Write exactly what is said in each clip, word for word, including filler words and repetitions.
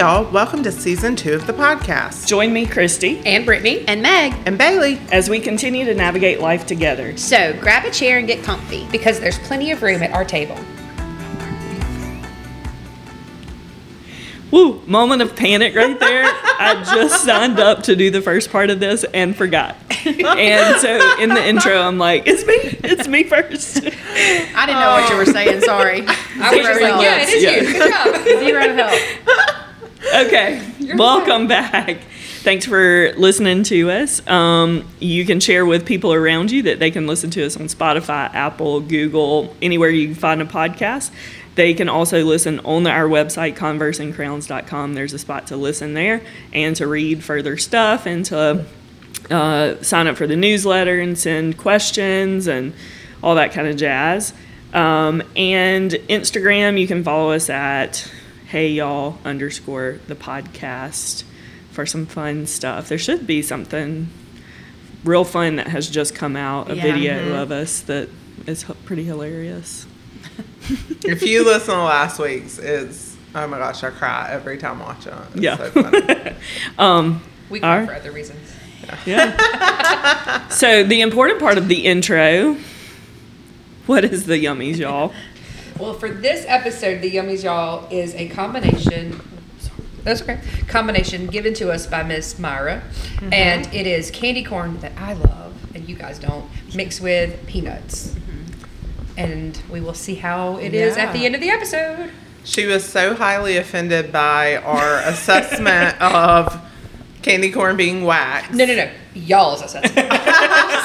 y'all, welcome to season two of the podcast. Join me, Christy, and Brittany, and Meg, and Bailey, as we continue to navigate life together. So grab a chair and get comfy, because there's plenty of room at our table. Woo, moment of panic right there. I just signed up to do the first part of this and forgot. And so in the intro, I'm like, it's me. It's me first. I didn't know oh. what you were saying. Sorry. I was just like, yeah, it is yeah. you. Good job. Zero help. Okay. You're welcome right. back. Thanks for listening to us. Um, you can share with people around you that they can listen to us on Spotify, Apple, Google, anywhere you can find a podcast. They can also listen on our website, converse and crowns dot com. There's a spot to listen there and to read further stuff and to uh, sign up for the newsletter and send questions and all that kind of jazz. Um, and Instagram, you can follow us at Hey y'all underscore the podcast for some fun stuff. There should be something real fun that has just come out, a yeah, video mm-hmm. of us that is pretty hilarious. If you listen to last week's, it's, oh my gosh, I cry every time I watch it. It's yeah. so funny. um, we cry our, for other reasons. Yeah. yeah. So the important part of the intro, what is the Yummies, y'all? Well, for this episode, the Yummies, y'all is a combination... That's okay. Combination given to us by Miss Myra, mm-hmm. and it is candy corn that I love, and you guys don't, mixed with peanuts. And we will see how it yeah. is at the end of the episode. She was so highly offended by our assessment of candy corn being wax. No, no, no. Y'all's assessment. I was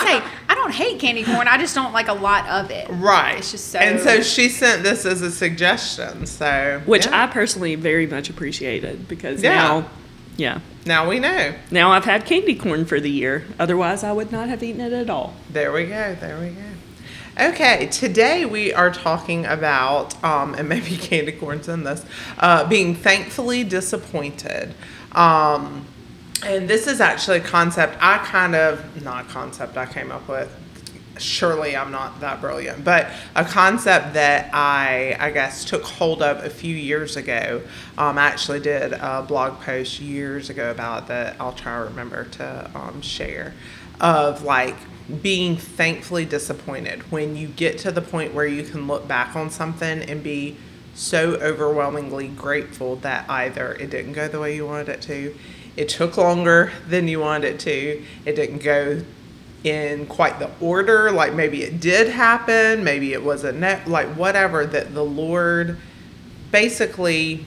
going to say, I don't hate candy corn. I just don't like a lot of it. Right. It's just so... And so she sent this as a suggestion, so... Which yeah. I personally very much appreciated, because yeah. now... Yeah. Now we know. Now I've had candy corn for the year. Otherwise, I would not have eaten it at all. There we go. There we go. Okay, today we are talking about, um, and maybe candy corn's in this, uh, being thankfully disappointed. Um, and this is actually a concept I kind of, not a concept I came up with, surely I'm not that brilliant, but a concept that I, I guess, took hold of a few years ago. Um, I actually did a blog post years ago about it that I'll try to remember to um, share, of like, being thankfully disappointed when you get to the point where you can look back on something and be so overwhelmingly grateful that either it didn't go the way you wanted it to, it took longer than you wanted it to, it didn't go in quite the order, like maybe it did happen, maybe it wasn't, like whatever, that the Lord basically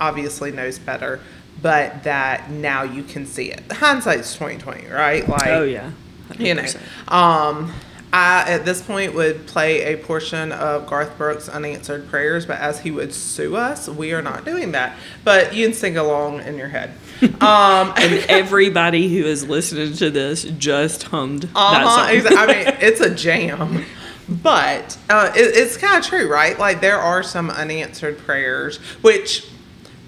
obviously knows better, but that now you can see it. Hindsight's twenty twenty, right? Like, oh yeah. one hundred percent. You know, um, I at this point would play a portion of Garth Brooks' Unanswered Prayers, but as he would sue us, we are not doing that. But you can sing along in your head. Um, and everybody who is listening to this just hummed uh-huh, that song. I mean, it's a jam. But uh, it, it's kind of true, right? Like, there are some unanswered prayers, which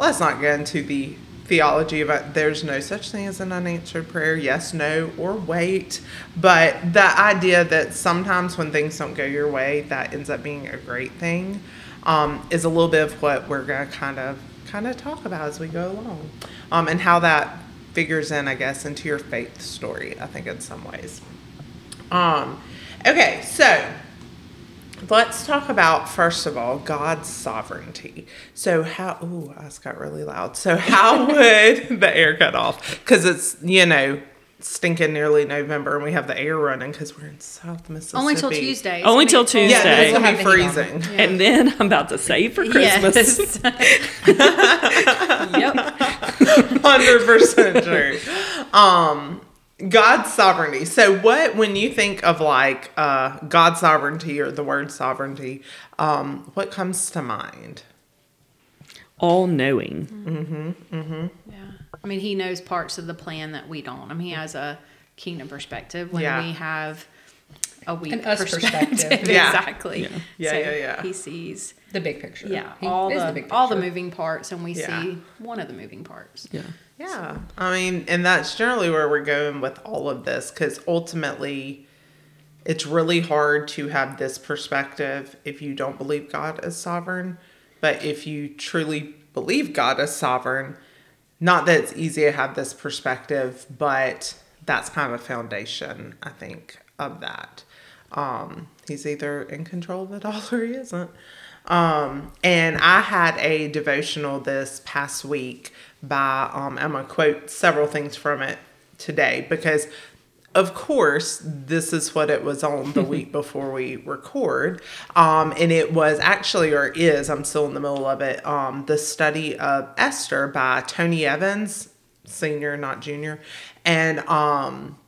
let's not get into the theology about there's no such thing as an unanswered prayer, yes, no, or wait. But the idea that sometimes when things don't go your way, that ends up being a great thing, um, is a little bit of what we're going to kind of kind of talk about as we go along, um, and how that figures in, I guess, into your faith story, I think, in some ways. Um, okay, so let's talk about, first of all, God's sovereignty. So how, ooh, I just got really loud. So how would the air cut off? Because it's, you know, stinking nearly November and we have the air running because we're in South Mississippi. Only till Tuesday. Only I mean, till Tuesday. Yeah, it's going to be freezing. Yeah. And then I'm about to save for Christmas. Yes. Yep. one hundred percent true. Um... God's sovereignty. So what, when you think of like uh, God's sovereignty or the word sovereignty, um, what comes to mind? All-knowing. Mm-hmm. Mm-hmm. Yeah. I mean, he knows parts of the plan that we don't. I mean, he has a kingdom perspective when yeah. we have a weak An us perspective. perspective. Yeah. Exactly. Yeah. Yeah, so yeah, yeah. He sees the big picture. Yeah. He all the, the big picture. All the moving parts, and we yeah. see one of the moving parts. Yeah. Yeah. So. I mean, and that's generally where we're going with all of this, because ultimately it's really hard to have this perspective if you don't believe God is sovereign. But if you truly believe God is sovereign. Not that it's easy to have this perspective, but that's kind of a foundation, I think, of that. Um, he's either in control of it all or he isn't. Um, and I had a devotional this past week by, um, I'm going to quote several things from it today because, of course, this is what it was on the week before we record. Um, and it was actually, or is, I'm still in the middle of it, um, the study of Esther by Tony Evans, senior, not junior. And, um,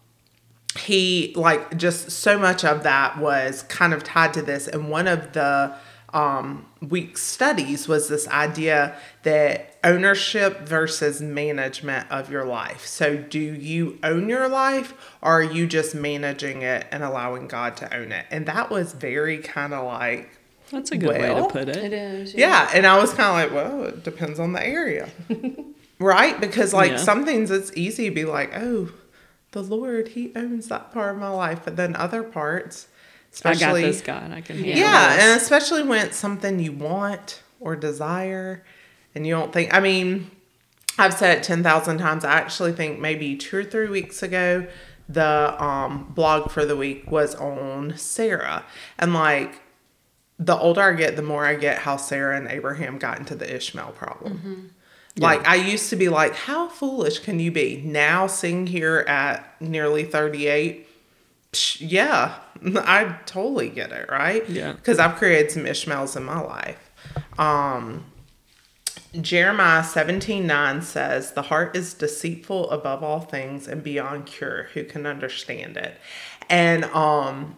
he like just so much of that was kind of tied to this. And one of the, um, week's studies was this idea that ownership versus management of your life. So do you own your life or are you just managing it and allowing God to own it? And that was very kind of like, that's a good well, way to put it. It is. Yeah. yeah and I was kind of like, well, it depends on the area. Right? Because like yeah. some things it's easy to be like, oh, the Lord, he owns that part of my life. But then other parts, especially, I got this, God, I can handle this. Yeah, and especially when it's something you want or desire and you don't think, I mean, I've said it ten thousand times. I actually think maybe two or three weeks ago, the um, blog for the week was on Sarah. And like, the older I get, the more I get how Sarah and Abraham got into the Ishmael problem. Mm-hmm. Like, I used to be like, how foolish can you be? Now, sitting here at nearly thirty-eight, psh, yeah, I totally get it, right? Yeah. Because I've created some Ishmaels in my life. Um, Jeremiah seventeen nine says, the heart is deceitful above all things and beyond cure. Who can understand it? And um,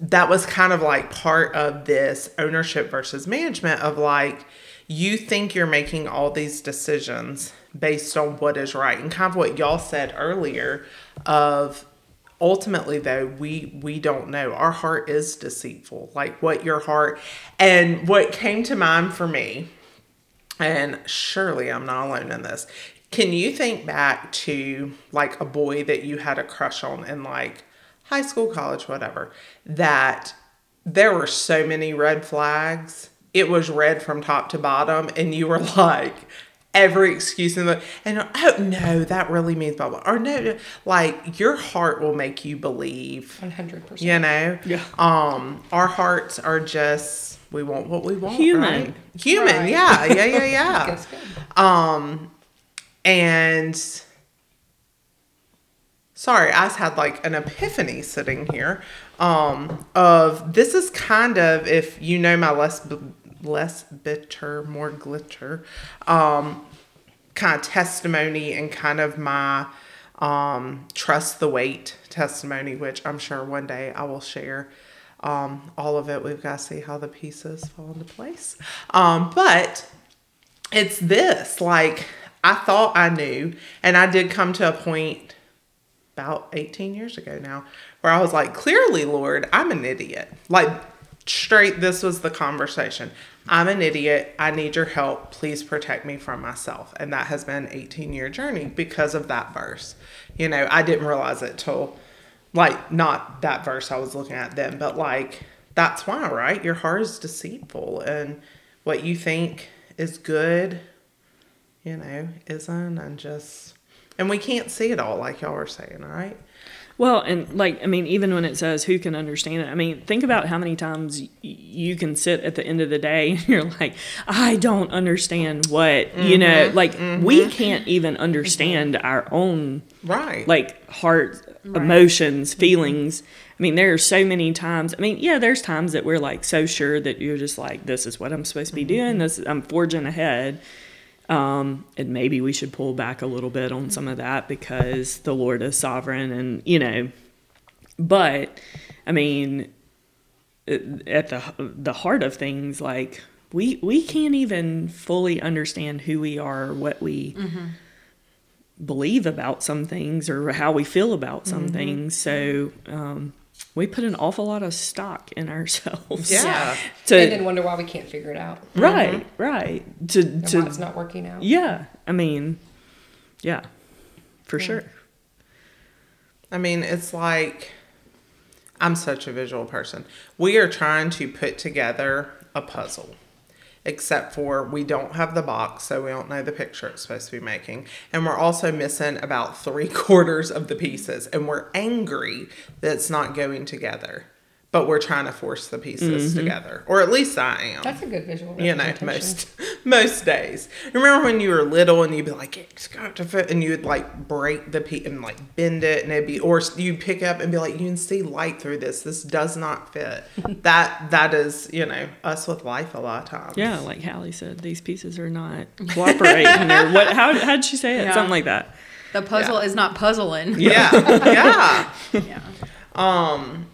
that was kind of like part of this ownership versus management of like, you think you're making all these decisions based on what is right. And kind of what y'all said earlier of ultimately though, we, we don't know. Our heart is deceitful. Like what your heart, and what came to mind for me, and surely I'm not alone in this. Can you think back to like a boy that you had a crush on in like high school, college, whatever, that there were so many red flags? It was red from top to bottom, and you were like, every excuse in the, and oh no, that really means blah, blah, or no, like your heart will make you believe. one hundred percent. You know? Yeah. Um, our hearts are just, we want what we want. Human. Right? Human. Right. Yeah. Yeah. Yeah. Yeah. That's good. Um, and sorry, I just had like an epiphany sitting here, um, of this is kind of, if you know my less b- less bitter, more glitter, um, kind of testimony and kind of my, um, trust the wait testimony, which I'm sure one day I will share, um, all of it. We've got to see how the pieces fall into place. Um, but it's this, like I thought I knew, and I did come to a point about eighteen years ago now where I was like, clearly, Lord, I'm an idiot. Like, straight, this was the conversation. I'm an idiot. I need your help. Please protect me from myself. And that has been an eighteen-year journey because of that verse. You know, I didn't realize it till, like, not that verse I was looking at then, but, like, that's why, right? Your heart is deceitful. And what you think is good, you know, isn't. And just, and we can't see it all, like y'all were saying, right? Well, and like, I mean, even when it says who can understand it, I mean, think about how many times y- you can sit at the end of the day and you're like, I don't understand what, mm-hmm. you know, like mm-hmm. we can't even understand mm-hmm. our own, right? Like heart, right. emotions, feelings. Mm-hmm. I mean, there are so many times, I mean, yeah, there's times that we're like so sure that you're just like, this is what I'm supposed to be mm-hmm. doing. This, I'm forging ahead. Um, and maybe we should pull back a little bit on some of that because the Lord is sovereign and, you know, but I mean, at the, the heart of things, like we, we can't even fully understand who we are, or what we mm-hmm. believe about some things or how we feel about some mm-hmm. things. So, um, we put an awful lot of stock in ourselves. Yeah. To, and then wonder why we can't figure it out. Right, mm-hmm. right. To, and to, why it's not working out. Yeah. I mean, yeah, for yeah. sure. I mean, it's like, I'm such a visual person. We are trying to put together a puzzle except for we don't have the box, so we don't know the picture it's supposed to be making. And we're also missing about three quarters of the pieces, and we're angry that it's not going together. But we're trying to force the pieces mm-hmm. together. Or at least I am. That's a good visual representation. You know, most most days. Remember when you were little and you'd be like, it's got to fit. And you'd like break the piece and like bend it. And it'd be, or you'd pick up and be like, you can see light through this. This does not fit. that That is, you know, us with life a lot of times. Yeah, like Hallie said, these pieces are not cooperating. Or what? How did she say it? Yeah. Something like that. The puzzle yeah. is not puzzling. Yeah. yeah. yeah. Um...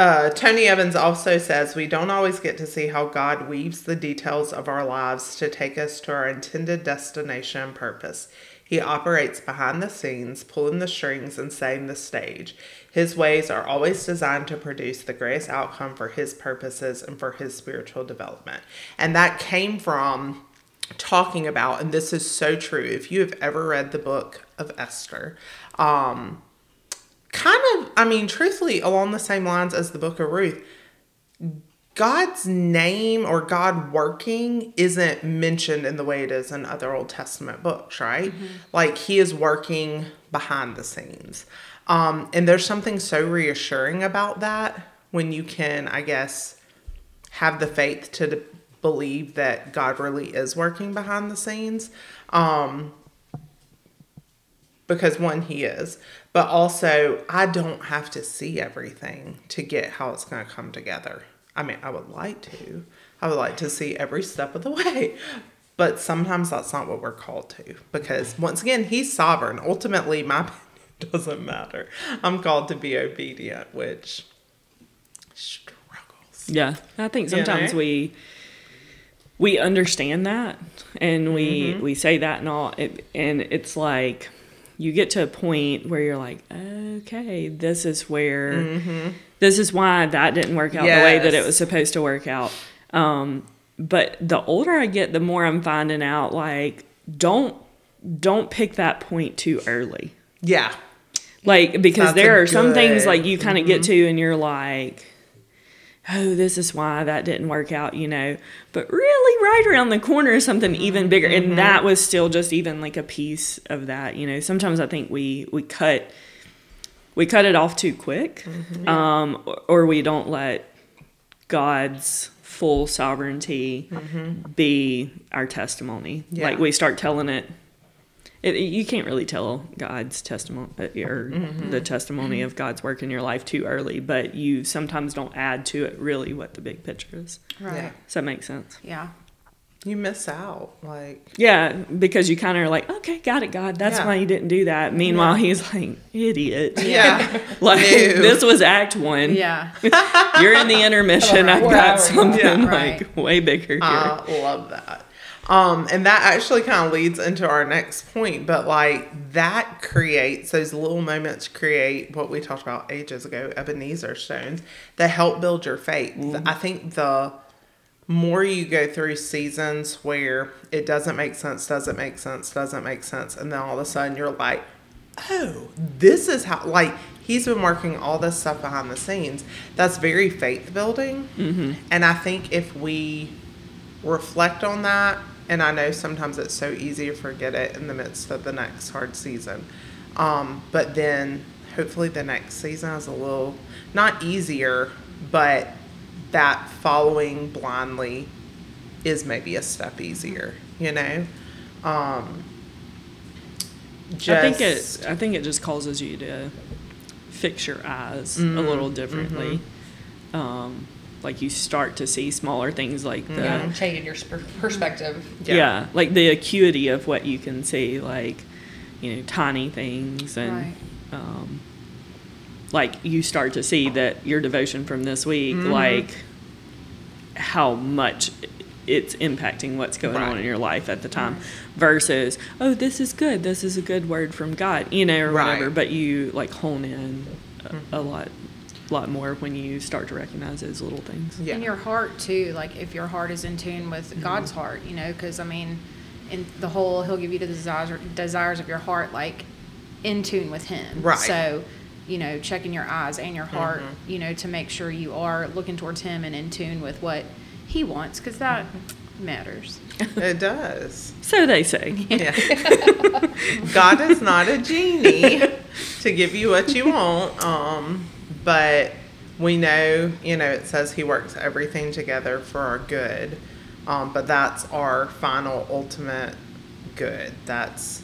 Uh, Tony Evans also says, we don't always get to see how God weaves the details of our lives to take us to our intended destination and purpose. He operates behind the scenes, pulling the strings and setting the stage. His ways are always designed to produce the greatest outcome for his purposes and for his spiritual development. And that came from talking about, and this is so true, if you have ever read the Book of Esther, um... kind of, I mean, truthfully, along the same lines as the Book of Ruth, God's name or God working isn't mentioned in the way it is in other Old Testament books, right? Mm-hmm. Like, he is working behind the scenes. Um, and there's something so reassuring about that when you can, I guess, have the faith to d- believe that God really is working behind the scenes. Um, because, one, he is. But also, I don't have to see everything to get how it's going to come together. I mean, I would like to. I would like to see every step of the way. But sometimes that's not what we're called to. Because, once again, he's sovereign. Ultimately, my opinion doesn't matter. I'm called to be obedient, which struggles. Yeah. I think sometimes you know? we we understand that. And we, mm-hmm. we say that and all. It, and it's like... you get to a point where you're like, okay, this is where, mm-hmm. this is why that didn't work out yes. the way that it was supposed to work out. Um, but the older I get, the more I'm finding out, like, don't, don't pick that point too early. Yeah. Like, because That's there are good. some things like you kind of mm-hmm. get to and you're like, oh, this is why that didn't work out, you know, but really right around the corner is something even bigger. Mm-hmm. And that was still just even like a piece of that, you know. Sometimes I think we, we cut, we cut it off too quick, mm-hmm. um, or, or we don't let God's full sovereignty mm-hmm. be our testimony. Yeah. Like, we start telling it, it, you can't really tell God's testimony or mm-hmm. the testimony of God's work in your life too early, but you sometimes don't add to it really what the big picture is. Right. Yeah. Does that make sense? Yeah. You miss out. like Yeah, because you kind of are like, okay, got it, God. That's yeah. why you didn't do that. Meanwhile, yeah. he's like, idiot. Yeah. like, Ew. This was act one. Yeah. You're in the intermission. I've got something yeah, right. like way bigger here. I love that. Um, and that actually kind of leads into our next point, but like that creates, those little moments create what we talked about ages ago, Ebenezer stones that help build your faith. Mm-hmm. I think the more you go through seasons where it doesn't make sense, doesn't make sense, doesn't make sense. And then all of a sudden you're like, oh, this is how, like, he's been working all this stuff behind the scenes. That's very faith building. Mm-hmm. And I think if we reflect on that, and I know sometimes it's so easy to forget it in the midst of the next hard season. Um, but then hopefully the next season is a little, not easier, but that following blindly is maybe a step easier, you know? Um, just, I think it, I think it just causes you to fix your eyes mm-hmm, a little differently. Mm-hmm. Um, Like, you start to see smaller things like the... Yeah, changing your sp- perspective. Yeah. yeah, like the acuity of what you can see, like, you know, tiny things. And, right. um, like, you start to see that your devotion from this week, mm-hmm. like, how much it's impacting what's going right. on in your life at the time. Right. Versus, oh, this is good. This is a good word from God, you know, or right. whatever. But you, like, hone in a, mm-hmm. a lot lot more when you start to recognize those little things. Yeah. And your heart too, like if your heart is in tune with mm-hmm. God's heart, you know, because I mean, in the whole, he'll give you the desires, desires of your heart, like in tune with him. Right. So, you know, checking your eyes and your heart, mm-hmm. you know, to make sure you are looking towards him and in tune with what he wants. Because that, mm-hmm. matters. It does. So they say. Yeah. God is not a genie to give you what you want, um, but we know, you know, it says he works everything together for our good, um, but that's our final ultimate good. That's,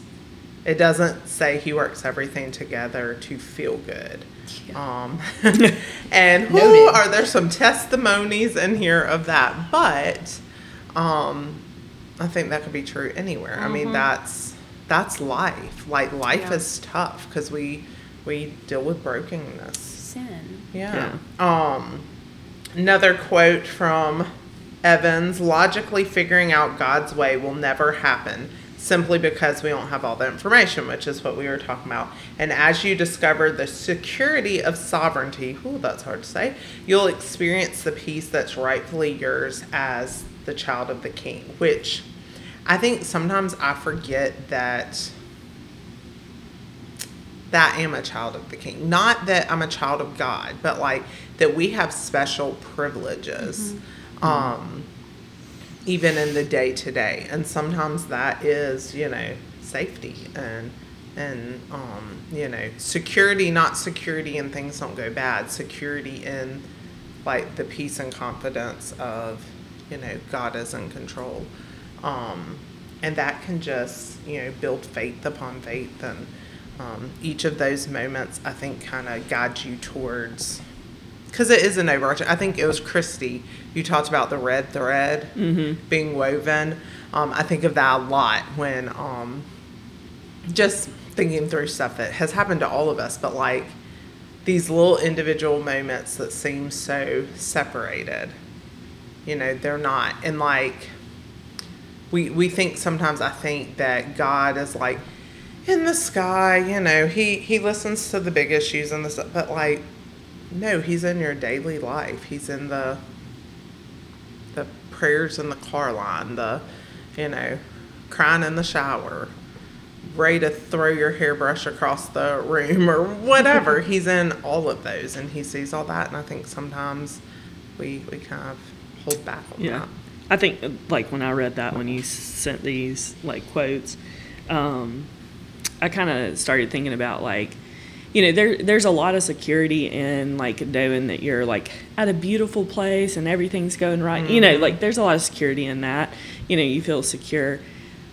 it doesn't say he works everything together to feel good. Yeah. Um, and whoo, are there some testimonies in here of that? But um, I think that could be true anywhere. Mm-hmm. I mean, that's that's life. Like life yeah. is tough because we we deal with brokenness, sin. Yeah. yeah. Um, another quote from Evans: "Logically figuring out God's way will never happen." Simply because we don't have all the information, which is what we were talking about. And as you discover the security of sovereignty, ooh, that's hard to say, you'll experience the peace that's rightfully yours as the child of the King, which I think sometimes I forget that that I am a child of the King. Not that I'm a child of God, but like that we have special privileges. Mm-hmm. Um even in the day to day. And sometimes that is, you know, safety and, and, um, you know, security, not security and things don't go bad, security in like the peace and confidence of, you know, God is in control. Um, and that can just, you know, build faith upon faith. And, um, each of those moments I think kind of guides you towards, because it is an overarching. I think it was Christy. You talked about the red thread mm-hmm. being woven. Um, I think of that a lot when um, just thinking through stuff that has happened to all of us. But like these little individual moments that seem so separated, you know, they're not. And like we we think sometimes I think that God is like in the sky. You know, he he listens to the big issues and this, but like. No, he's in your daily life. He's in the the prayers in the car line, the, you know, crying in the shower, ready to throw your hairbrush across the room or whatever. He's in all of those, and he sees all that. And I think sometimes we we kind of hold back on yeah. that. I think, like, when I read that, when you sent these, like, quotes, um, I kind of started thinking about, like, you know, there there's a lot of security in, like, knowing that you're, like, at a beautiful place and everything's going right. Mm-hmm. You know, like, there's a lot of security in that. You know, you feel secure.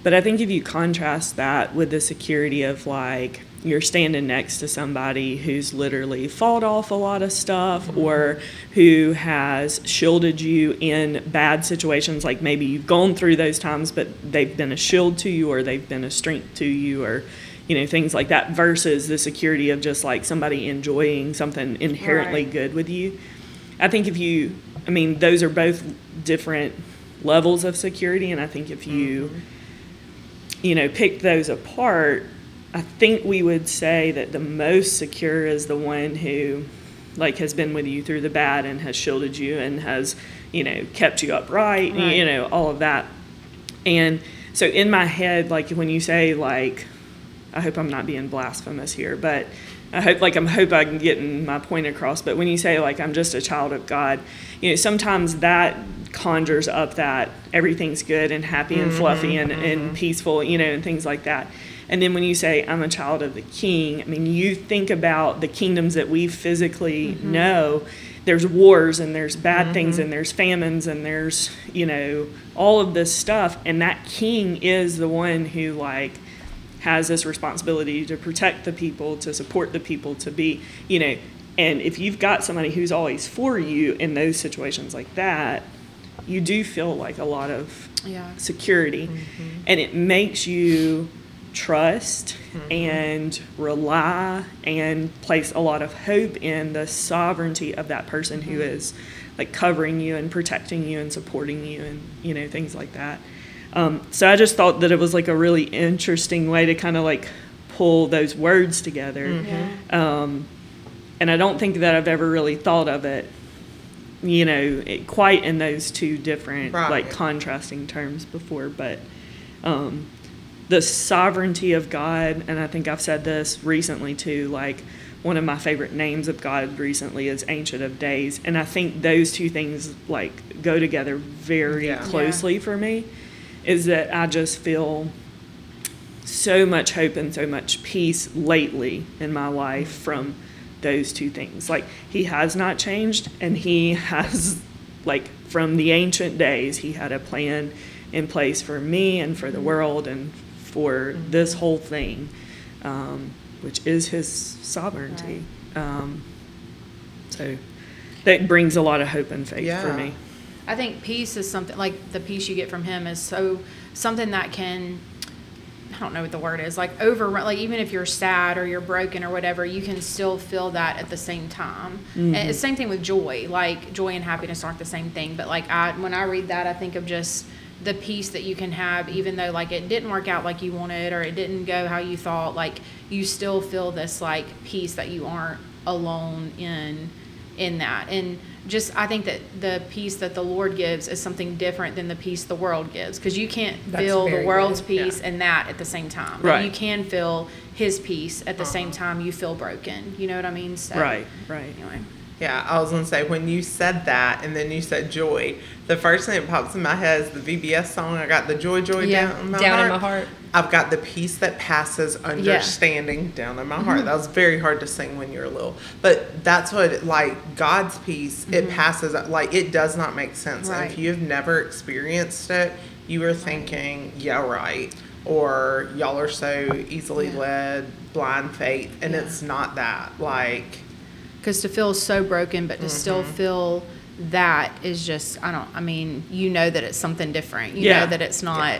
But I think if you contrast that with the security of, like, you're standing next to somebody who's literally fought off a lot of stuff mm-hmm. or who has shielded you in bad situations, like maybe you've gone through those times, but they've been a shield to you or they've been a strength to you or, you know, things like that versus the security of just like somebody enjoying something inherently right. good with you. I think if you, I mean, those are both different levels of security. And I think if you, mm-hmm. you know, pick those apart, I think we would say that the most secure is the one who like has been with you through the bad and has shielded you and has, you know, kept you upright, right. you know, all of that. And so in my head, like when you say like, I hope I'm not being blasphemous here, but I hope like I'm hope I'm getting my point across. But when you say like I'm just a child of God, you know, sometimes that conjures up that everything's good and happy and mm-hmm, fluffy and, mm-hmm. and peaceful, you know, and things like that. And then when you say I'm a child of the King, I mean, you think about the kingdoms that we physically mm-hmm. know. There's wars and there's bad mm-hmm. things and there's famines and there's, you know, all of this stuff. And that King is the one who like has this responsibility to protect the people, to support the people, to be, you know, and if you've got somebody who's always for you in those situations like that, you do feel like a lot of yeah. security. Mm-hmm. And it makes you trust mm-hmm. and rely and place a lot of hope in the sovereignty of that person mm-hmm. who is like covering you and protecting you and supporting you and, you know, things like that. Um, so I just thought that it was like a really interesting way to kind of like pull those words together. Mm-hmm. Um, and I don't think that I've ever really thought of it, you know, it, quite in those two different right. like contrasting terms before. But um, the sovereignty of God, and I think I've said this recently too, like one of my favorite names of God recently is Ancient of Days. And I think those two things, like, go together very yeah. closely yeah. for me, is that I just feel so much hope and so much peace lately in my life from those two things. Like, he has not changed, and he has, like, from the ancient days, he had a plan in place for me and for the world and for mm-hmm. this whole thing, um, which is his sovereignty. Right. Um, so that brings a lot of hope and faith yeah. for me. I think peace is something, like the peace you get from him is so something that can, I don't know what the word is, like overrun, like even if you're sad or you're broken or whatever, you can still feel that at the same time. Mm-hmm. And it's the same thing with joy, like joy and happiness aren't the same thing. But like I, when I read that, I think of just the peace that you can have, even though like it didn't work out like you wanted, or it didn't go how you thought, like you still feel this like peace that you aren't alone in, in that. And just, I think that the peace that the Lord gives is something different than the peace the world gives, because you can't That's feel the world's good. peace yeah. and that at the same time. Right. Like, you can feel his peace at the uh-huh. same time you feel broken. You know what I mean? So, right, right. Anyway. Yeah, I was going to say, when you said that and then you said joy, the first thing that pops in my head is the V B S song, I got the joy, joy yeah, down in my down heart. Down in my heart. I've got the peace that passes understanding yeah. down in my heart. Mm-hmm. That was very hard to sing when you were little. But that's what, like, God's peace, mm-hmm. it passes, like, it does not make sense. Right. And if you've never experienced it, you are thinking, yeah, right. Or y'all are so easily yeah. led, blind faith. And yeah. it's not that, like... Because to feel so broken, but to mm-hmm. still feel that is just, I don't, I mean, you know that it's something different. You yeah. know that it's not yeah.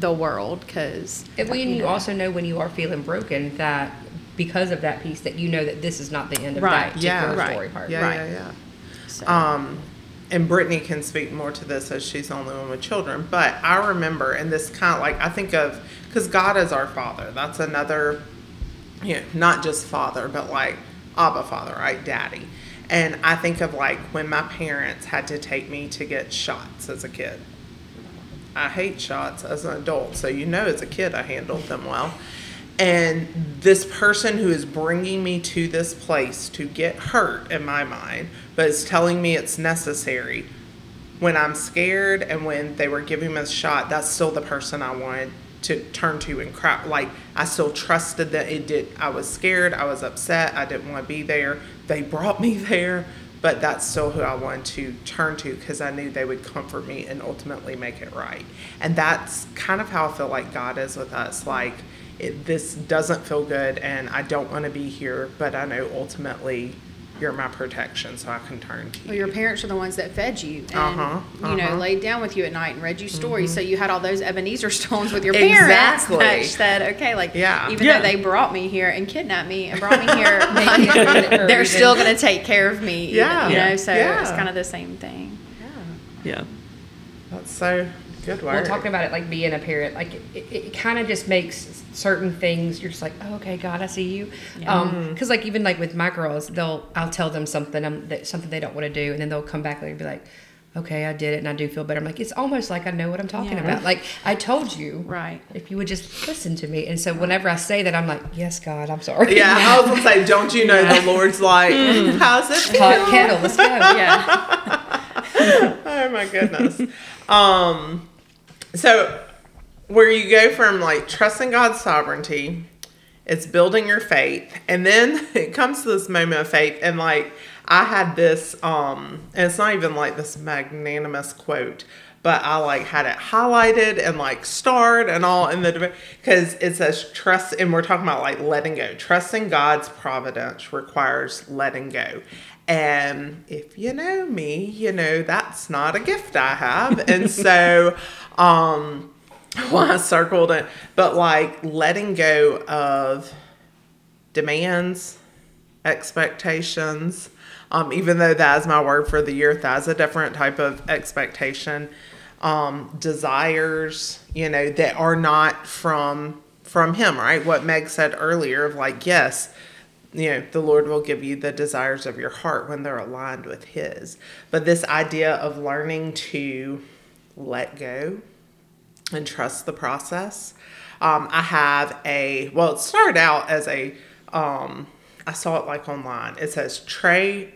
the world, because. And you, you know. also know when you are feeling broken that because of that piece that you know that this is not the end of right. that particular yeah. story right. part. Yeah, right. yeah, yeah. So. Um, and Brittany can speak more to this as she's the only one with children. But I remember, and this kind of like, I think of, because God is our Father. That's another, you know, not just Father, but like, Abba Father, right? Daddy. And I think of like when my parents had to take me to get shots as a kid. I hate shots as an adult, so you know as a kid I handled them well. And this person who is bringing me to this place to get hurt in my mind, but is telling me it's necessary when I'm scared and when they were giving me a shot, that's still the person I wanted to turn to and cry. Like, I still trusted that it did. I was scared. I was upset. I didn't want to be there. They brought me there, but that's still who I wanted to turn to because I knew they would comfort me and ultimately make it right. And that's kind of how I feel like God is with us. Like, it, this doesn't feel good and I don't want to be here, but I know ultimately you're my protection, so I can turn to you. Well, your parents are the ones that fed you and, uh-huh, uh-huh. you know, laid down with you at night and read you stories. Mm-hmm. So you had all those Ebenezer stones with your parents. Exactly. That said, okay, like, yeah. even yeah. though they brought me here and kidnapped me and brought me here, maybe they're even. still going to take care of me. Even, yeah. You know, so yeah. it's kind of the same thing. Yeah. Yeah. That's so good word. Well, talking about it, like, being a parent, like, it, it kind of just makes certain things, you're just like, oh, okay, God, I see you. Yeah. Um, because, like, even, like, with my girls, they'll, I'll tell them something, um, that, something they don't want to do, and then they'll come back later and be like, okay, I did it, and I do feel better. I'm like, it's almost like I know what I'm talking yeah. about. Like, I told you. Right. If you would just listen to me. And so whenever I say that, I'm like, yes, God, I'm sorry. Yeah, yeah. I was going to say, don't you know yeah. the Lord's like, mm. how's it feel? Hot kettle, let's go. Yeah. Oh, my goodness. Um... So, where you go from, like, trusting God's sovereignty, it's building your faith, and then it comes to this moment of faith, and, like, I had this, um, and it's not even, like, this magnanimous quote, but I, like, had it highlighted and, like, starred and all in the, because it says trust, and we're talking about, like, letting go. Trusting God's providence requires letting go. And if you know me, you know that's not a gift I have. And so... Um, well, I circled it, but like letting go of demands, expectations, um, even though that is my word for the year, that's a different type of expectation, um, desires, you know, that are not from, from him, right? What Meg said earlier of like, yes, you know, the Lord will give you the desires of your heart when they're aligned with his, but this idea of learning to let go and trust the process. Um, I have a, well, it started out as a, um, I saw it like online. It says Trey.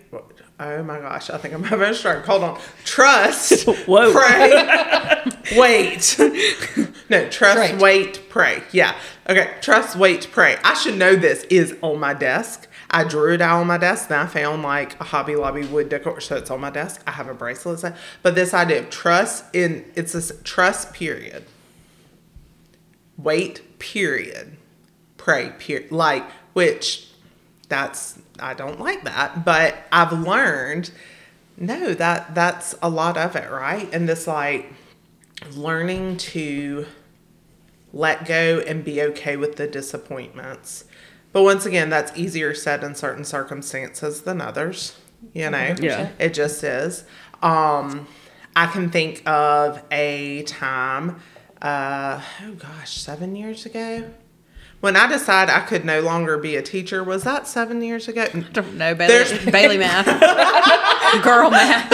Oh my gosh, I think I'm having a stroke. Hold on. Trust, Whoa. pray, wait. No, trust, right. wait, pray. Yeah. Okay. Trust, wait, pray. I should know this is on my desk. I drew it out on my desk, and I found like a Hobby Lobby wood decor, so it's on my desk. I have a bracelet, so, but this idea of trust in it's this trust period, wait period, pray period, like which that's I don't like that, but I've learned no that that's a lot of it, right? And this like learning to let go and be okay with the disappointments. But once again, that's easier said in certain circumstances than others, you know? Yeah. It just is. Um, I can think of a time, uh, oh gosh, seven years ago? When I decided I could no longer be a teacher, was that seven years ago? I don't know, Bailey, Bailey math. Girl math.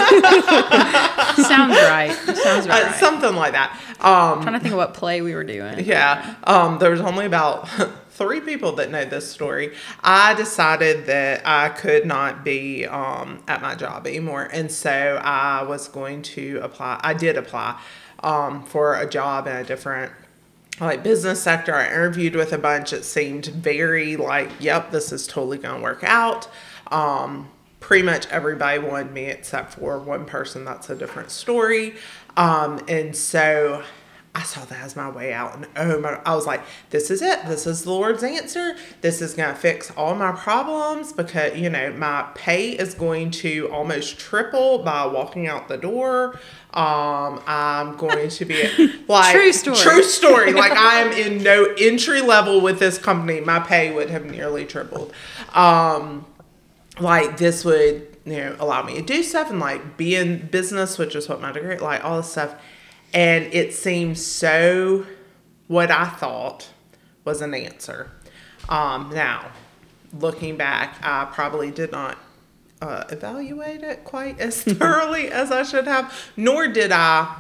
Sounds right. Sounds right. Uh, something like that. Um, I'm trying to think of what play we were doing. Yeah. Um, there was only about... three people that know this story. I decided that I could not be um, at my job anymore. And so I was going to apply. I did apply um, for a job in a different like business sector. I interviewed with a bunch. It seemed very like, yep, this is totally going to work out. Um, pretty much everybody wanted me except for one person. That's a different story. Um, and so I saw that as my way out, and oh my, I was like, this is it. This is the Lord's answer. This is going to fix all my problems because, you know, my pay is going to almost triple by walking out the door. Um, I'm going to be like, true story. True story. Like I am in no entry level with this company. My pay would have nearly tripled. Um, like this would, you know, allow me to do stuff and like be in business, which is what my degree, like all this stuff. And it seemed so what I thought was an answer. Um, now, looking back, I probably did not uh, evaluate it quite as thoroughly as I should have, nor did I.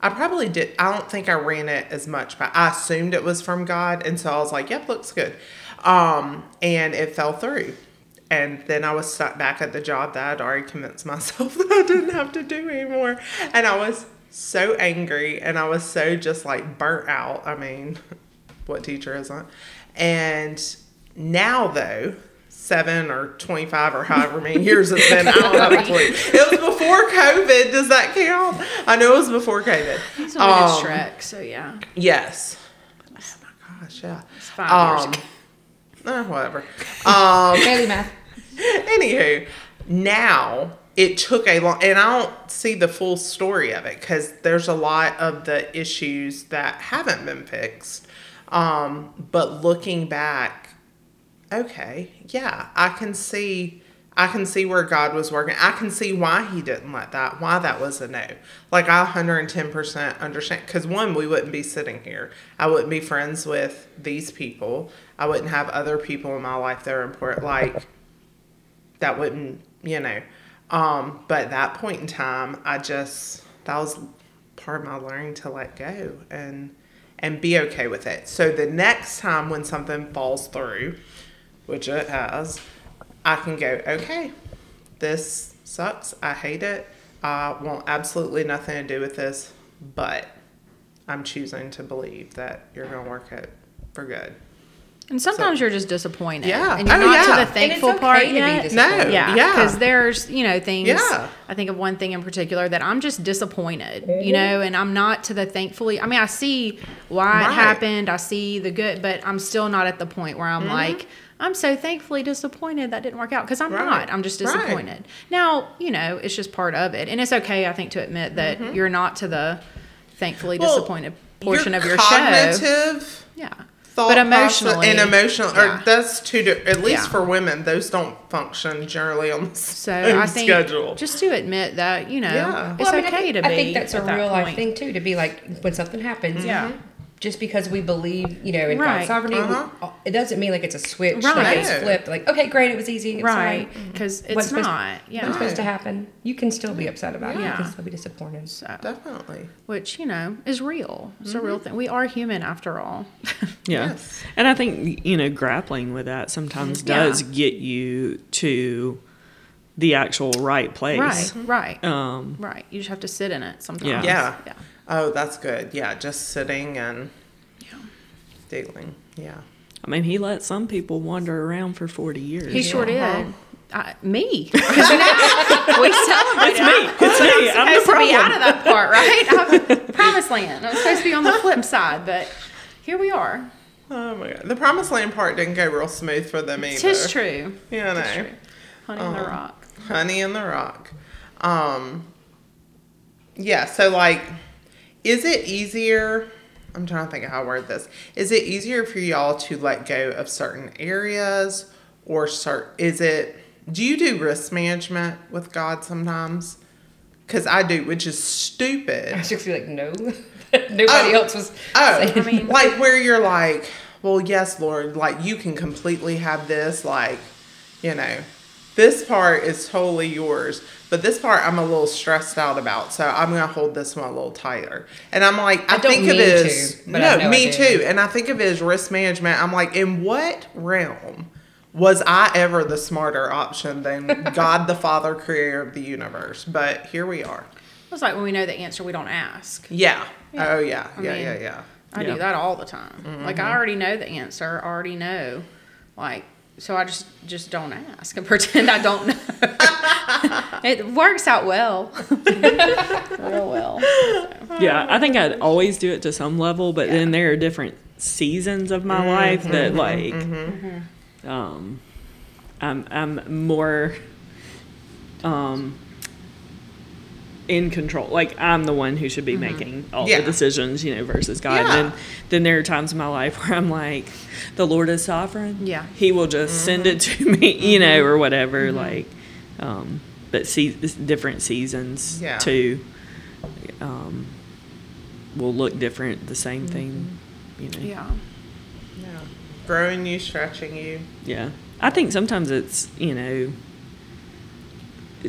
I probably did. I don't think I ran it as much, but I assumed it was from God. And so I was like, yep, looks good. Um, and it fell through. And then I was stuck back at the job that I'd already convinced myself that I didn't have to do anymore. And I was so angry, and I was so just like burnt out. I mean, what teacher isn't? And now though, seven or twenty-five or however many years it's been, I don't have a clue. It was before COVID. Does that count? I know it was before COVID. It's a um, Shrek, so yeah. Yes. Oh my gosh, yeah. It's five um, years ago. Eh, whatever. Um, Daily math. Anywho, now. It took a long, and I don't see the full story of it because there's a lot of the issues that haven't been fixed. Um, but looking back, okay, yeah, I can see, I can see where God was working. I can see why he didn't let that, why that was a no. Like I one hundred ten percent understand because one, we wouldn't be sitting here. I wouldn't be friends with these people. I wouldn't have other people in my life that are important. Like that wouldn't, you know. Um, but at that point in time, I just, that was part of my learning to let go and, and be okay with it. So the next time when something falls through, which it has, I can go, okay, this sucks. I hate it. I want absolutely nothing to do with this, but I'm choosing to believe that you're going to work it for good. And sometimes so, you're just disappointed. Yeah. And you're oh, not yeah. to the thankful and it's okay part to yet. Be disappointed. No. Yeah. Because yeah. there's, you know, things. Yeah. I think of one thing in particular that I'm just disappointed, you know, and I'm not to the thankfully. I mean, I see why right. it happened. I see the good, but I'm still not at the point where I'm mm-hmm. like, I'm so thankfully disappointed that didn't work out. Because I'm right. not. I'm just disappointed. Right. Now, you know, it's just part of it. And it's okay, I think, to admit that mm-hmm. you're not to the thankfully well, disappointed portion of your cognitive show. Cognitive. Yeah. But emotionally. And emotional, yeah. or that's two, at least yeah. for women, those don't function generally on the so same I think schedule. Just to admit that, you know, yeah. it's well, I mean, okay I think, to be. I think that's a that real point. Life thing, too, to be like, when something happens, yeah. just because we believe, you know, in right. God's sovereignty, uh-huh. we, it doesn't mean like it's a switch. Right. Like it's flipped. Like, okay, great, it was easy. It's right. Because right. it's not. To, yeah. What's right. supposed to happen? You can still be upset about yeah. it. You can still be disappointed. So, definitely. Which, you know, is real. It's mm-hmm. a real thing. We are human after all. yeah. Yes. And I think, you know, grappling with that sometimes mm-hmm. does yeah. get you to the actual right place. Right. Right. Um, right. You just have to sit in it sometimes. Yeah. Yeah. yeah. Oh, that's good. Yeah, just sitting and yeah. dealing. Yeah. I mean, he let some people wander around for forty years. He yeah. sure did. Uh-huh. Uh, me. Because, you know, we celebrate. It's me. It's me. I'm, I'm supposed the problem. to be out of that part, right? I'm promised land. I'm supposed to be on the flip side, but here we are. Oh, my God. The promised land part didn't go real smooth for them either. It's true. You know. True. Honey um, in the Rock. Honey in the Rock. Um, yeah, so, like... Is it easier, I'm trying to think of how I word this, is it easier for y'all to let go of certain areas or cert, is it, do you do risk management with God sometimes? Because I do, which is stupid. I was just like, no. Nobody oh, else was oh, saying. I mean, like where you're like, well, yes, Lord, like you can completely have this, like, you know. This part is totally yours, but this part I'm a little stressed out about, so I'm going to hold this one a little tighter. And I'm like, I, I think it is. To, no, me too. And I think of it as risk management. I'm like, in what realm was I ever the smarter option than God, the Father, creator of the universe? But here we are. It's like when we know the answer, we don't ask. Yeah. yeah. Oh, yeah. I yeah, mean, yeah, yeah. I yeah. do that all the time. Mm-hmm. Like, I already know the answer. I already know, like, so I just, just don't ask and pretend I don't know. It works out well. Real well. So. Yeah, I think I'd always do it to some level, but yeah. then there are different seasons of my mm-hmm, life that, mm-hmm, like, mm-hmm. um, I'm, I'm more um, in control. Like, I'm the one who should be mm-hmm. making all yeah. the decisions, you know, versus God. Yeah. And then, then there are times in my life where I'm like, the Lord is sovereign. Yeah. He will just mm-hmm. send it to me, you know, or whatever. Mm-hmm. Like, um, but see, different seasons yeah. too, um, will look different. The same mm-hmm. thing, you know. Yeah. Yeah. Growing you, stretching you. Yeah. I think sometimes it's, you know,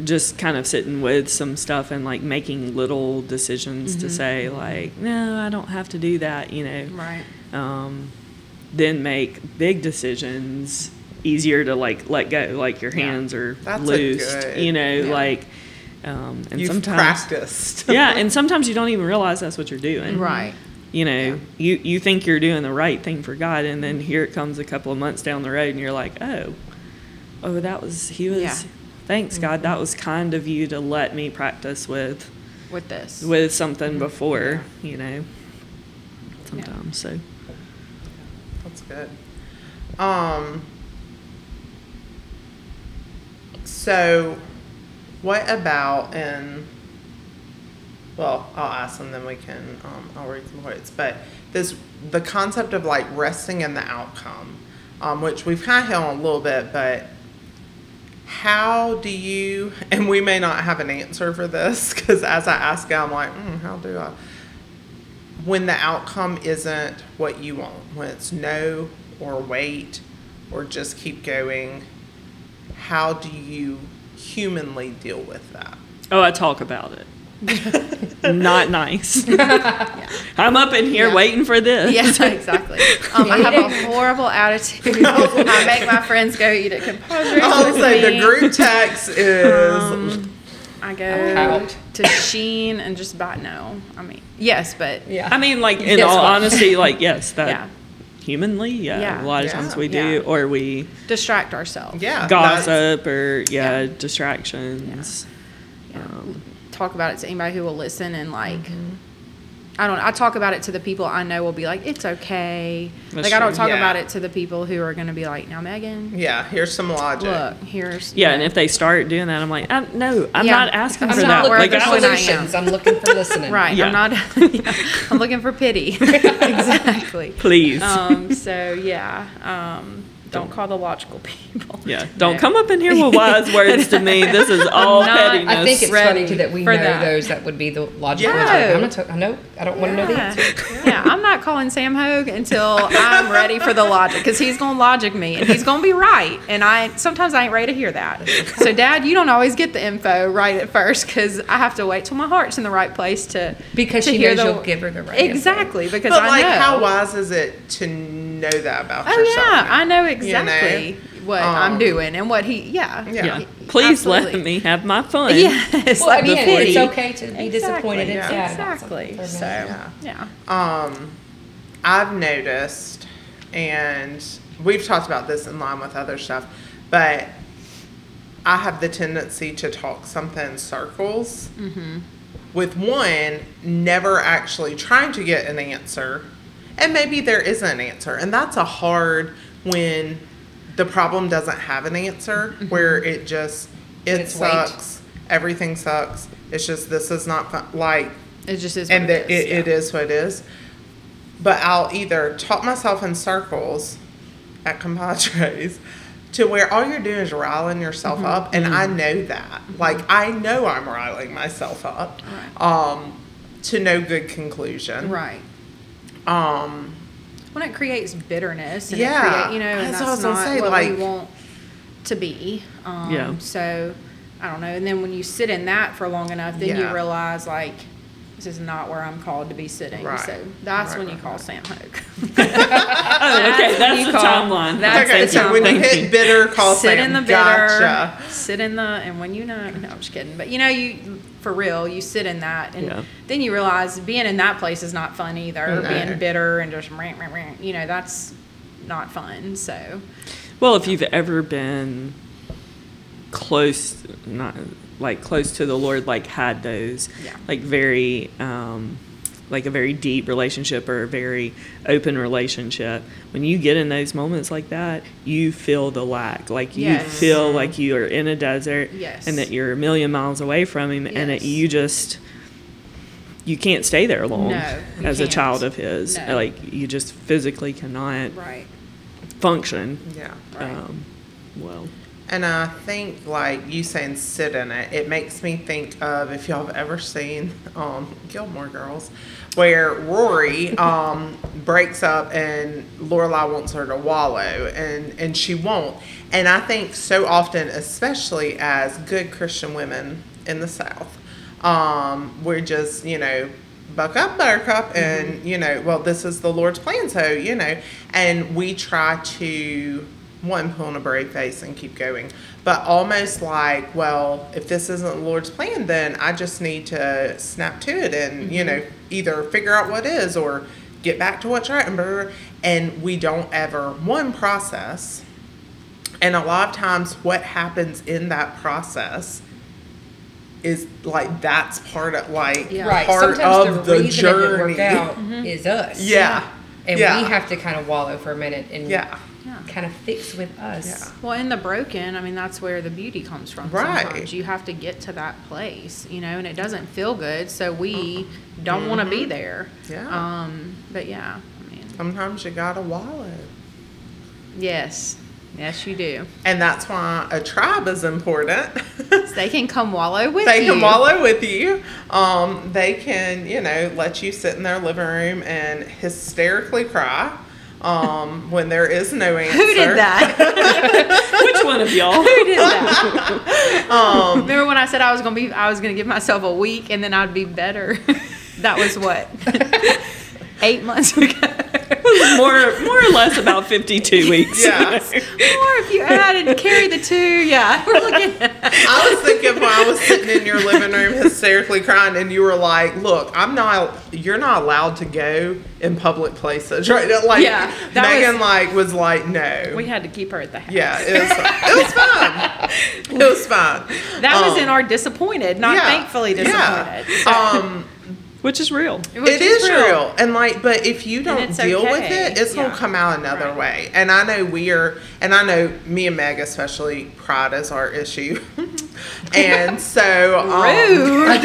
just kind of sitting with some stuff and like making little decisions mm-hmm. to say like, no, I don't have to do that, you know. Right. Um, then make big decisions easier to like let go, like your hands yeah. are That's loosed, good, you know, yeah. like um and You've sometimes practiced. yeah, and sometimes you don't even realize that's what you're doing. Right. You know, yeah. you you think you're doing the right thing for God, and then here it comes a couple of months down the road and you're like, "Oh. Oh, that was he was yeah. thanks God, that was kind of you to let me practice with with this. With something mm-hmm. before, yeah. you know." Sometimes yeah. so That's good. Um, so what about in, well, I'll ask them, then we can, um, I'll read some quotes, but this, the concept of like resting in the outcome, um, which we've kind of hit on a little bit, but how do you, and we may not have an answer for this, because as I ask it, I'm like, mm, how do I? When the outcome isn't what you want, when it's no or wait or just keep going, how do you humanly deal with that? Oh, I talk about it. Not nice. Yeah. I'm up in here yeah. waiting for this. Yes, exactly. Um, I have a horrible attitude. I make my friends go eat at composure. Also, the group text is... Um, I go out. to Sheen and just buy no. I mean, yes, but yeah. I mean, like in yes, all honesty, like yes, that yeah. humanly, yeah, yeah. A lot of yeah. times we do, yeah. or we distract ourselves. Yeah, gossip that's, or yeah, yeah. distractions. Yeah. Yeah. Um, talk about it to anybody who will listen, and like, mm-hmm. I don't. I talk about it to the people I know will be like, it's okay. Like true. I don't talk yeah. about it to the people who are going to be like, now Megan. Yeah, here's some logic. Look, here's. Yeah, yeah. And if they start doing that, I'm like, I'm, no, I'm yeah. not asking I'm for not that. Like, I solutions. I'm looking for listening. Right. Yeah. I'm not. Yeah, I'm looking for pity. Exactly. Please. Um. So yeah. Um. Don't call the logical people. Yeah. Don't no. come up in here with wise words to me. This is all not, pettiness. I think it's funny too that we know that. Those that would be the logical yeah. ones. Like, I'm not to- I know. I don't yeah. want to know the answer. Yeah. yeah. I'm not calling Sam Hogue until I'm ready for the logic, because he's going to logic me and he's going to be right. And I sometimes I ain't ready to hear that. So, Dad, you don't always get the info right at first, because I have to wait till my heart's in the right place to because to she hear knows the, you'll give her the right exactly info. Because but I like, know. How wise is it to know that about oh, yourself? Oh yeah, now? I know. Exactly, you know, what um, I'm doing and what he, yeah. yeah. Please absolutely. Let me have my fun. Yes. Well, again, before it's he, okay to be exactly, disappointed. Yeah. Yeah, exactly. So, yeah. yeah. Um, I've noticed, and we've talked about this in line with other stuff, but I have the tendency to talk something in circles mm-hmm. with one, never actually trying to get an answer. And maybe there isn't an answer. And that's a hard... when the problem doesn't have an answer, mm-hmm. where it just, it it's sucks, weight. Everything sucks, it's just, this is not fun. Like, it just is what and it, it is. It, yeah. it is what it is. But I'll either talk myself in circles at compadres to where all you're doing is riling yourself mm-hmm. up, and mm-hmm. I know that. Like, I know I'm riling myself up right. um, to no good conclusion. Right. Um... When it creates bitterness and yeah. it create, you know, and that's, that's not say, what like, we want to be. Um, yeah. So, I don't know. And then when you sit in that for long enough, then yeah. you realize, like, this is not where I'm called to be sitting. Right. So, that's right, when right, you call right. Sam Hogue. oh, okay. That's, that's the call, timeline. That's okay, the so timeline. When you hit bitter, call sit Sam. Sit in the bitter. Gotcha. Sit in the, and when you know, no, I'm just kidding. But, you know, you... for real, you sit in that, and yeah. then you realize being in that place is not fun either. No. Being bitter and just, you know, that's not fun. So, well, if you've ever been close, not like close to the Lord, like had those, yeah. like very, um, like a very deep relationship or a very open relationship, when you get in those moments like that, you feel the lack. Like you yes. feel like you are in a desert yes. and that you're a million miles away from him yes. and that you just, you can't stay there long no, as can't. A child of his. No. Like you just physically cannot right. function. Yeah. Right. Um, well. And I think like you saying sit in it, it makes me think of, if y'all have ever seen um, Gilmore Girls, where Rory um, breaks up and Lorelai wants her to wallow, and, and she won't. And I think so often, especially as good Christian women in the South, um, we're just, you know, buck up, buttercup, and, mm-hmm. you know, well, this is the Lord's plan, so, you know. And we try to, one, put on a brave face and keep going. But almost like, well, if this isn't the Lord's plan, then I just need to snap to it and, mm-hmm. you know, either figure out what is or get back to what's right. And, blah, blah, blah. And we don't ever, one, process. And a lot of times what happens in that process is like, that's part of like yeah. right. part sometimes of the, the journey. It out mm-hmm. is us. Yeah. yeah. And yeah. we have to kind of wallow for a minute and yeah. kind of fix with us. Yeah. Well, in the broken, I mean, that's where the beauty comes from. Right. Sometimes you have to get to that place, you know, and it doesn't feel good, so we uh-huh. don't mm-hmm. want to be there. Yeah. Um, but yeah, I mean, sometimes you gotta wallow. Yes. Yes, you do. And that's why a tribe is important. So they can come wallow with they you. They can wallow with you. Um, they can, you know, let you sit in their living room and hysterically cry. Um, when there is no answer. Who did that? Which one of y'all? Who did that? um, Remember when I said I was gonna be, I was gonna give myself a week and then I'd be better. That was what eight months ago. More, more or less about fifty-two weeks. Yeah. So. Or if you add and carry the two, yeah. We're looking. I was thinking when I was sitting in your living room hysterically crying, and you were like, "Look, I'm not. You're not allowed to go in public places, right?" Like, yeah, Megan was, like was like, "No." We had to keep her at the house. Yeah, it was. It was fun. It was fun. That um, was in our disappointed, not yeah, thankfully disappointed. Yeah. So. Um. Which is real. Which it is, is real. real. And like, but if you don't deal okay. with it, it's yeah. going to come out another right. way. And I know we are, and I know me and Meg especially, pride is our issue. And so. Um, Rude. I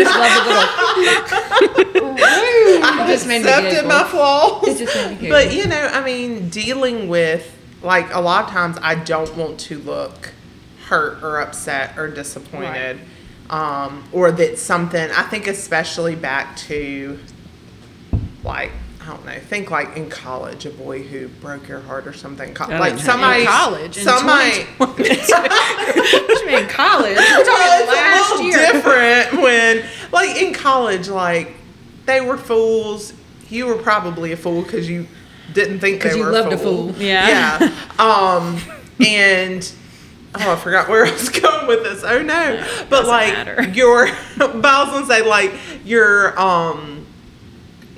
just love the little. Rude. I just accepted my flaws. It just made me giggle. But you know, I mean, dealing with like, a lot of times I don't want to look hurt or upset or disappointed. Right. Um, or that something, I think especially back to, like, I don't know, think like in college, a boy who broke your heart or something. Co- like somebody, in college, somebody. What do you mean college? We're talking last year. It's a little different when, like in college, like they were fools. You were probably a fool because you didn't think they were a fool. Because you loved a fool. Yeah. Yeah. Um, and, oh, I forgot where I was going with this. Oh, no. no but like matter. your, but I was going to say like your, um,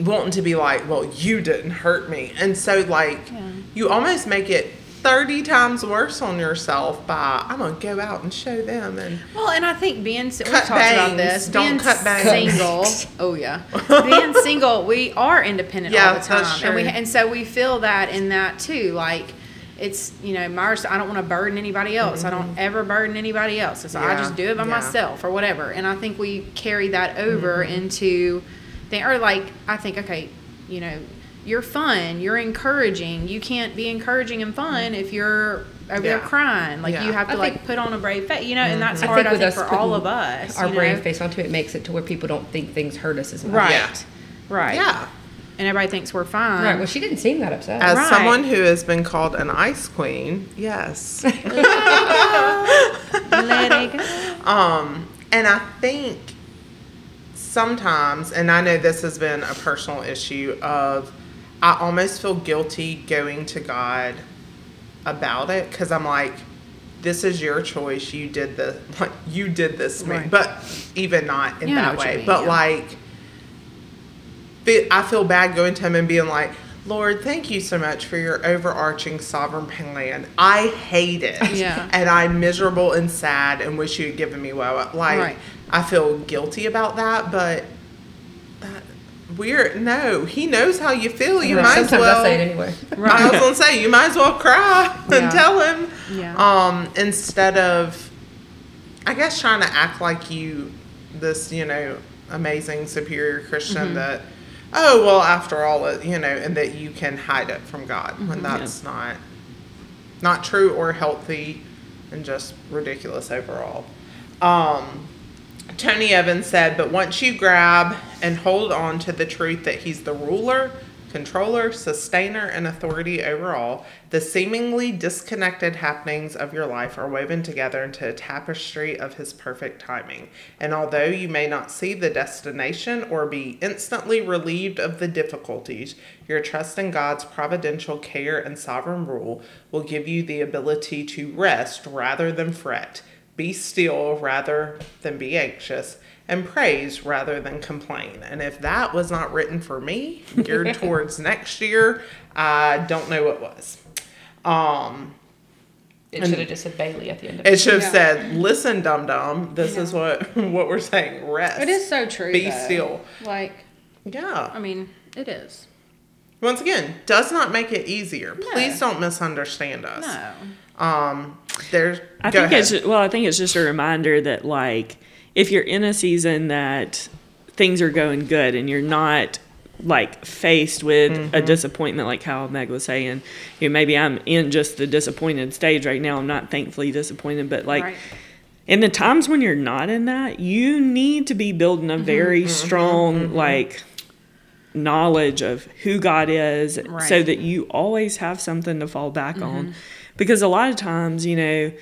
wanting to be like, well, you didn't hurt me. And so, like, yeah. you almost make it thirty times worse on yourself by, I'm going to go out and show them. And well, and I think being, we've talked about this. Don't cut bangs. Single. Oh, yeah. Being single, we are independent yeah, all the time. That's true. And, we, and so we feel that in that, too. Like, it's, you know, Myra's, I don't want to burden anybody else. Mm-hmm. I don't ever burden anybody else. So yeah. I just do it by yeah. myself or whatever. And I think we carry that over mm-hmm. into... They are like, I think, okay, you know, you're fun, you're encouraging. You can't be encouraging and fun if you're over yeah. there crying. Like, yeah. you have to, I like, think, put on a brave face, you know, mm-hmm. and that's hard, I think, I think for all of us. Our brave know? face onto it makes it to where people don't think things hurt us as much. Right. Yeah. Right. Yeah. And everybody thinks we're fine. Right. Well, she didn't seem that upset. As right. someone who has been called an ice queen, yes. Let it go. Let it go. Um, and I think... sometimes, and I know this has been a personal issue of, I almost feel guilty going to God about it because I'm like, this is your choice. You did the, like, you did this to me, right. but even not in yeah, that way. Mean, but yeah. like, I feel bad going to Him and being like, Lord, thank you so much for your overarching sovereign plan. I hate it, yeah. and I'm miserable and sad and wish you had given me well. Like. Right. I feel guilty about that, but that weird. No, He knows how you feel. You right. might Sometimes as well. Sometimes I say it anyway. Right. I was gonna say you might as well cry yeah. and tell Him. Yeah. Um. Instead of, I guess, trying to act like you, this you know, amazing superior Christian mm-hmm. that, oh well, after all, it, you know, and that you can hide it from God mm-hmm. when that's yeah. not, not true or healthy, and just ridiculous overall. Um. Tony Evans said, but once you grab and hold on to the truth that He's the ruler, controller, sustainer, and authority over all, the seemingly disconnected happenings of your life are woven together into a tapestry of His perfect timing. And although you may not see the destination or be instantly relieved of the difficulties, your trust in God's providential care and sovereign rule will give you the ability to rest rather than fret. Be still rather than be anxious, and praise rather than complain. And if that was not written for me, geared towards next year, I don't know what was. Um, it should have just said Bailey at the end of it. It should have yeah. said, listen, dum-dum, this yeah. is what, what we're saying, rest. It is so true, Be though. still. Like, yeah. I mean, it is. Once again, does not make it easier. No. Please don't misunderstand us. No. Um, there's, I think ahead. it's, well, I think it's just a reminder that, like, if you're in a season that things are going good and you're not, like, faced with mm-hmm. a disappointment, like how Meg was saying, you know, maybe I'm in just the disappointed stage right now. I'm not thankfully disappointed, but, like, right. in the times when you're not in that, you need to be building a very mm-hmm. strong, mm-hmm. like, knowledge of who God is right. so that you always have something to fall back mm-hmm. on. Because a lot of times, you know,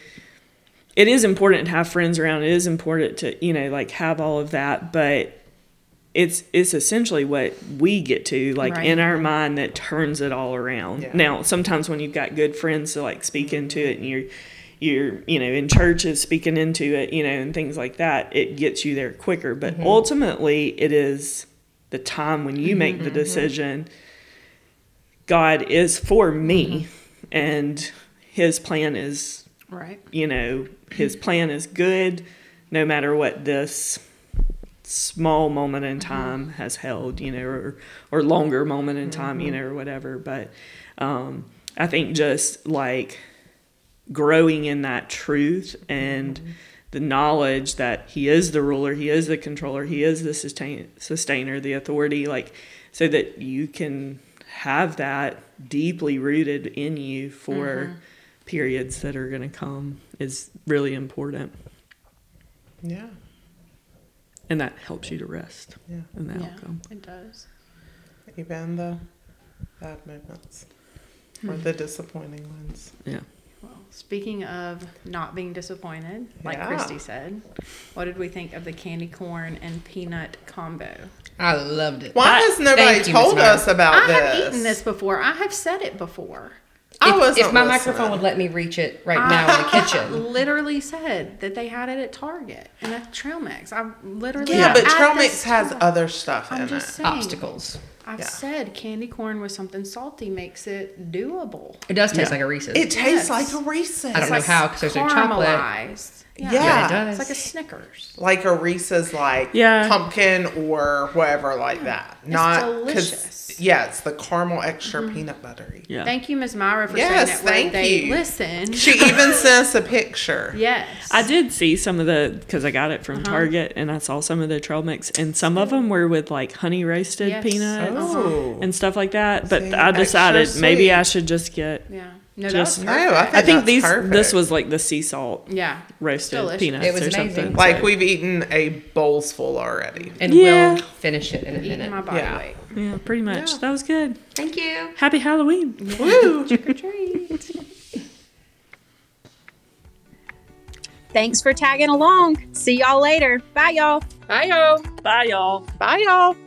it is important to have friends around. It is important to, you know, like, have all of that. But it's it's essentially what we get to, like, right. in our mind that turns it all around. Yeah. Now, sometimes when you've got good friends to, like, speak into it and you're, you're, you know, in churches speaking into it, you know, and things like that, it gets you there quicker. But mm-hmm. ultimately, it is the time when you make mm-hmm. the decision, God is for me mm-hmm. and... His plan is, right. you know, His plan is good no matter what this small moment in time mm-hmm. has held, you know, or, or longer moment in time, mm-hmm. you know, or whatever. But um, I think just, like, growing in that truth and mm-hmm. the knowledge that He is the ruler, He is the controller, He is the sustain- sustainer, the authority, like, so that you can... have that deeply rooted in you for mm-hmm. periods that are going to come is really important. Yeah. And that helps you to rest. Yeah. In the yeah, outcome. It does. Even the bad moments mm-hmm. or the disappointing ones. Yeah. Well, speaking of not being disappointed, like yeah. Christy said, what did we think of the candy corn and peanut combo? I loved it. Why that, has nobody told you, us about I this? I have eaten this before. I have said it before. I if, wasn't If my listening. microphone would let me reach it right I, now in the kitchen. Literally said that they had it at Target and at Trail Mix. I literally yeah, but Trail Mix has stuff. other stuff I'm in just it. Saying, obstacles. I've yeah. said candy corn with something salty makes it doable. It does taste yeah. like a Reese's. It tastes yes. like a Reese's. I don't it's know like how because there's no chocolate. Caramelized. Yeah. Yeah. yeah, it does. It's like a Snickers. Like a Reese's, like yeah. pumpkin or whatever, like yeah. that. It's Not delicious. Yeah, it's the caramel extra mm-hmm. peanut buttery. Yeah. Thank you, Miss Myra, for yes, saying that. Yes, thank you. They listen. She even sent us a picture. Yes. I did see some of the, because I got it from uh-huh. Target, and I saw some of the trail mix, and some of them were with like honey roasted yes. peanuts oh. and stuff like that. But see, I decided maybe I should just get. Yeah. No, Just, no, I think, I think these. Perfect. This was like the sea salt, yeah, roasted delicious. peanuts. It was or amazing. Something. Like so. We've eaten a bowl's full already, and yeah. we'll finish it in a minute. My body yeah. weight. Yeah, pretty much. Yeah. That was good. Thank you. Happy Halloween! Yeah. Woo! Trick or treat. Thanks for tagging along. See y'all later. Bye y'all. Bye y'all. Bye y'all. Bye y'all.